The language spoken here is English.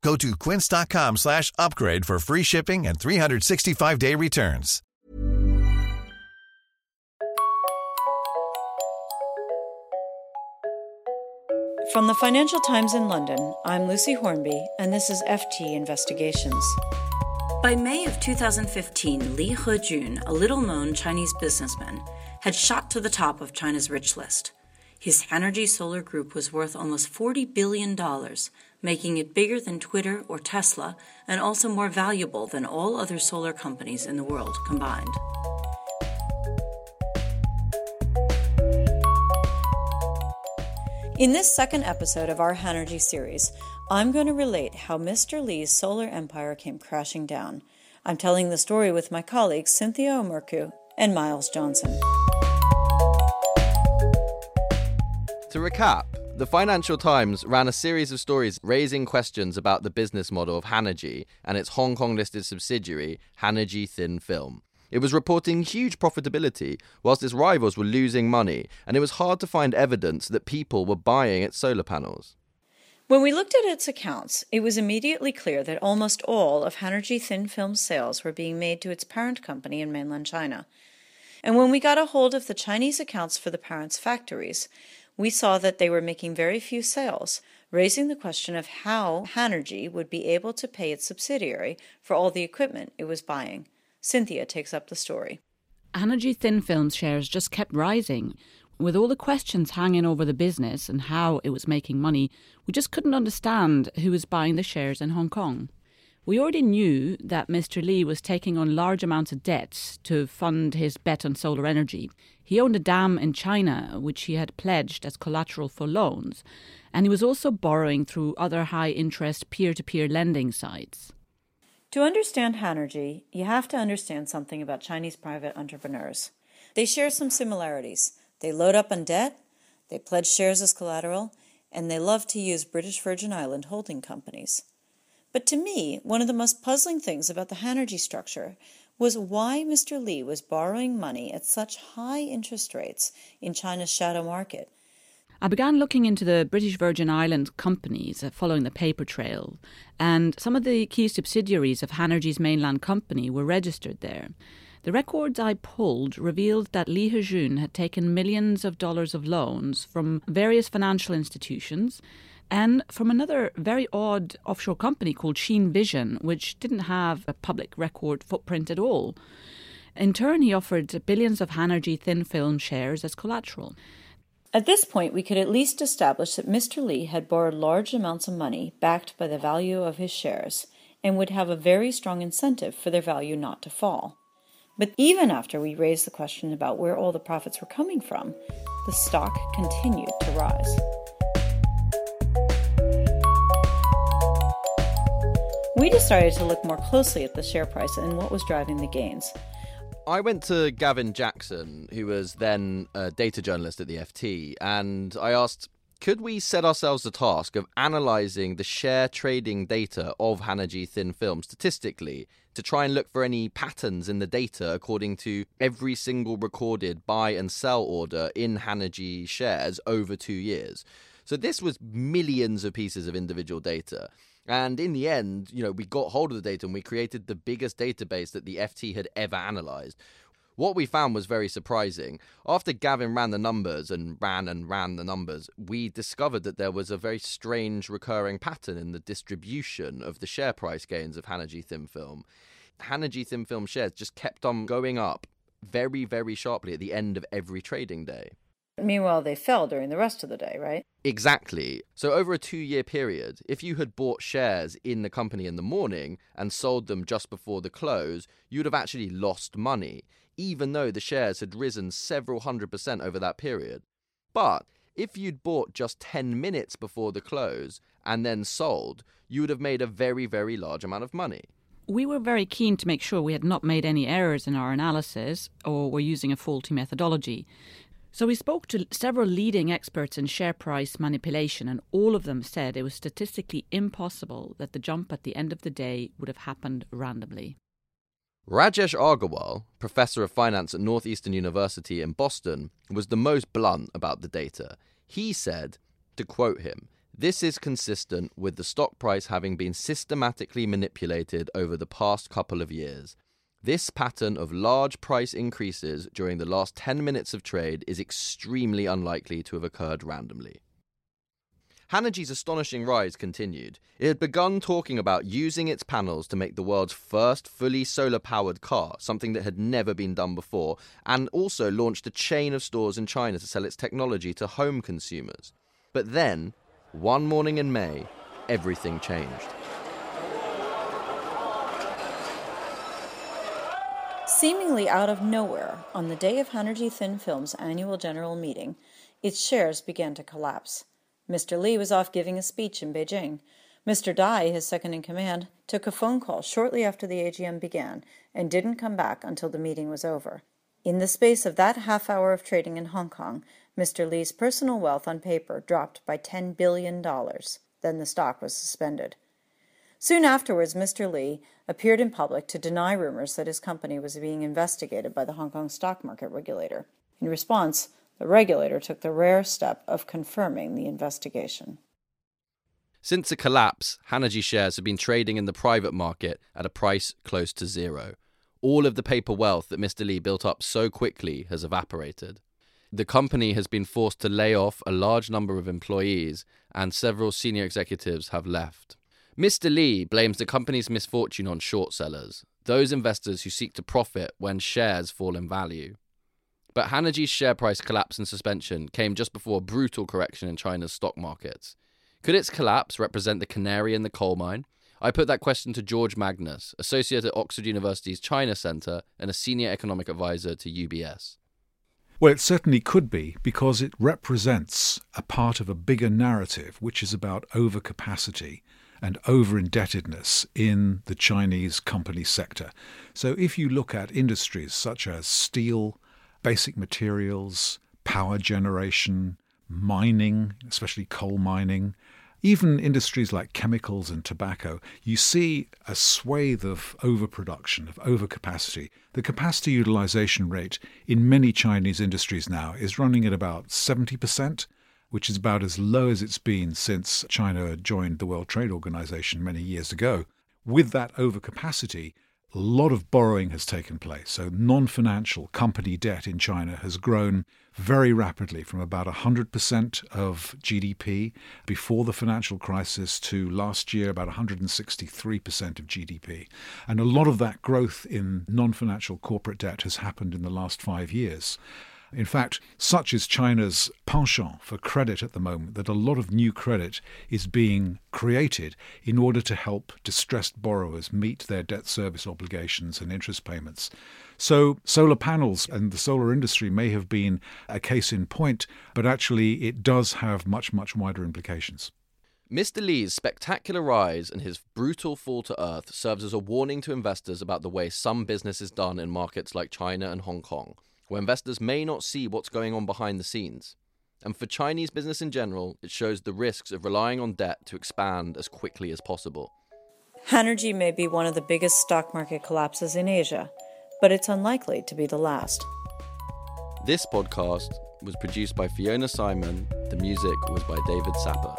Go to quince.com/upgrade for free shipping and 365-day returns. From the Financial Times in London, I'm Lucy Hornby, and this is FT Investigations. By May of 2015, Li Hejun, a little-known Chinese businessman, had shot to the top of China's rich list. His Hanergy Solar Group was worth almost $40 billion, making it bigger than Twitter or Tesla, and also more valuable than all other solar companies in the world combined. In this second episode of our Hanergy series, I'm going to relate how Mr. Li's solar empire came crashing down. I'm telling the story with my colleagues Cynthia O'Murchu and Miles Johnson. To recap, the Financial Times ran a series of stories raising questions about the business model of Hanergy and its Hong Kong-listed subsidiary, Hanergy Thin Film. It was reporting huge profitability whilst its rivals were losing money, and it was hard to find evidence that people were buying its solar panels. When we looked at its accounts, it was immediately clear that almost all of Hanergy Thin Film's sales were being made to its parent company in mainland China. And when we got a hold of the Chinese accounts for the parent's factories, we saw that they were making very few sales, raising the question of how Hanergy would be able to pay its subsidiary for all the equipment it was buying. Cynthia takes up the story. Hanergy Thin Film's shares just kept rising. With all the questions hanging over the business and how it was making money, we just couldn't understand who was buying the shares in Hong Kong. We already knew that Mr. Li was taking on large amounts of debts to fund his bet on solar energy. He owned a dam in China, which he had pledged as collateral for loans, and he was also borrowing through other high-interest peer-to-peer lending sites. To understand Hanergy, you have to understand something about Chinese private entrepreneurs. They share some similarities. They load up on debt, they pledge shares as collateral, and they love to use British Virgin Island holding companies. But to me, one of the most puzzling things about the Hanergy structure was why Mr. Li was borrowing money at such high interest rates in China's shadow market. I began looking into the British Virgin Island companies following the paper trail, and some of the key subsidiaries of Hanergy's mainland company were registered there. The records I pulled revealed that Li Hejun had taken millions of dollars of loans from various financial institutions and from another very odd offshore company called Sheen Vision, which didn't have a public record footprint at all. In turn, he offered billions of Hanergy Thin Film shares as collateral. At this point, we could at least establish that Mr. Li had borrowed large amounts of money backed by the value of his shares and would have a very strong incentive for their value not to fall. But even after we raised the question about where all the profits were coming from, the stock continued to rise. We decided to look more closely at the share price and what was driving the gains. I went to Gavin Jackson, who was then a data journalist at the FT, and I asked, could we set ourselves the task of analysing the share trading data of Hanergy Thin Film statistically to try and look for any patterns in the data according to every single recorded buy and sell order in Hanergy shares over 2 years? So this was millions of pieces of individual data. And in the end, we got hold of the data and we created the biggest database that the FT had ever analysed. What we found was very surprising. After Gavin ran the numbers and ran the numbers, we discovered that there was a very strange recurring pattern in the distribution of the share price gains of Hanergy Thin Film. Hanergy Thin Film shares just kept on going up very, very sharply at the end of every trading day. Meanwhile, they fell during the rest of the day, right? Exactly. So over a 2-year period, if you had bought shares in the company in the morning and sold them just before the close, you'd have actually lost money, even though the shares had risen several 100% over that period. But if you'd bought just 10 minutes before the close and then sold, you would have made a very, very large amount of money. We were very keen to make sure we had not made any errors in our analysis or were using a faulty methodology. So we spoke to several leading experts in share price manipulation, and all of them said it was statistically impossible that the jump at the end of the day would have happened randomly. Rajesh Agarwal, professor of finance at Northeastern University in Boston, was the most blunt about the data. He said, to quote him, "This is consistent with the stock price having been systematically manipulated over the past couple of years. This pattern of large price increases during the last 10 minutes of trade is extremely unlikely to have occurred randomly." Hanergy's astonishing rise continued. It had begun talking about using its panels to make the world's first fully solar-powered car, something that had never been done before, and also launched a chain of stores in China to sell its technology to home consumers. But then, one morning in May, everything changed. Seemingly out of nowhere, on the day of Hanergy Thin Film's annual general meeting, its shares began to collapse. Mr. Li was off giving a speech in Beijing. Mr. Dai, his second-in-command, took a phone call shortly after the AGM began and didn't come back until the meeting was over. In the space of that half hour of trading in Hong Kong, Mr. Li's personal wealth on paper dropped by $10 billion. Then the stock was suspended. Soon afterwards, Mr. Li appeared in public to deny rumors that his company was being investigated by the Hong Kong stock market regulator. In response, the regulator took the rare step of confirming the investigation. Since the collapse, Hanergy shares have been trading in the private market at a price close to zero. All of the paper wealth that Mr. Li built up so quickly has evaporated. The company has been forced to lay off a large number of employees, and several senior executives have left. Mr. Li blames the company's misfortune on short sellers, those investors who seek to profit when shares fall in value. But Hanergy's share price collapse and suspension came just before a brutal correction in China's stock markets. Could its collapse represent the canary in the coal mine? I put that question to George Magnus, associate at Oxford University's China Centre and a senior economic advisor to UBS. Well, it certainly could be, because it represents a part of a bigger narrative which is about overcapacity and over-indebtedness in the Chinese company sector. So if you look at industries such as steel, basic materials, power generation, mining, especially coal mining, even industries like chemicals and tobacco, you see a swathe of overproduction, of overcapacity. The capacity utilization rate in many Chinese industries now is running at about 70%, which is about as low as it's been since China joined the World Trade Organization many years ago. With that overcapacity, a lot of borrowing has taken place. So non-financial company debt in China has grown very rapidly from about 100% of GDP before the financial crisis to last year about 163% of GDP. And a lot of that growth in non-financial corporate debt has happened in the last 5 years. In fact, such is China's penchant for credit at the moment that a lot of new credit is being created in order to help distressed borrowers meet their debt service obligations and interest payments. So solar panels and the solar industry may have been a case in point, but actually it does have much, much wider implications. Mr. Li's spectacular rise and his brutal fall to earth serves as a warning to investors about the way some business is done in markets like China and Hong Kong, where investors may not see what's going on behind the scenes. And for Chinese business in general, it shows the risks of relying on debt to expand as quickly as possible. Hanergy may be one of the biggest stock market collapses in Asia, but it's unlikely to be the last. This podcast was produced by Fiona Simon. The music was by David Sapper.